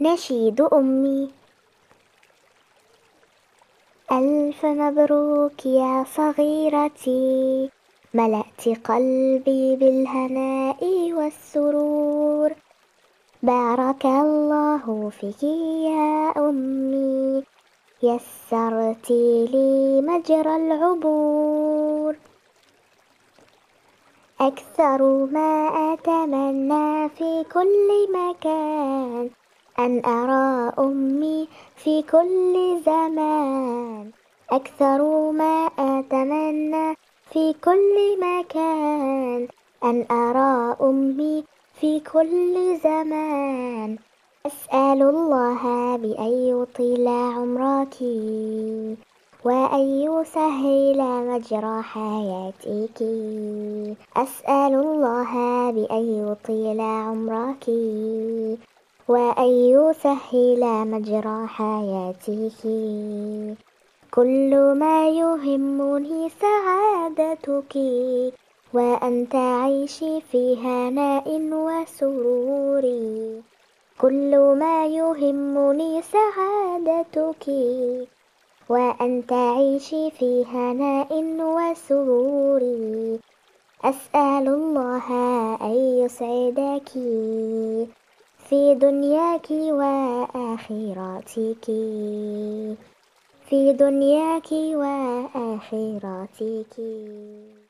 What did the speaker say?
نشيد أمي. ألف مبروك يا صغيرتي، ملأت قلبي بالهناء والسرور. بارك الله فيك يا أمي، يسرت لي مجرى العبور. أكثر ما أتمنى في كل مكان أن أرى أمي في كل زمان. أكثر ما أتمنى في كل مكان أن أرى أمي في كل زمان. أسأل الله بأن يطيل عمرك وأن يسهل مجرى حياتك. أسأل الله بأن يطيل عمرك وأن يسهل مجرى حياتك. كل ما يهمني سعادتك وأن تعيشي في هناء وسرور. كل ما يهمني سعادتك وأن تعيشي في هناء وسرور. أسأل الله أن يسعدك في دنياك وآخرتك، في دنياك وآخرتك.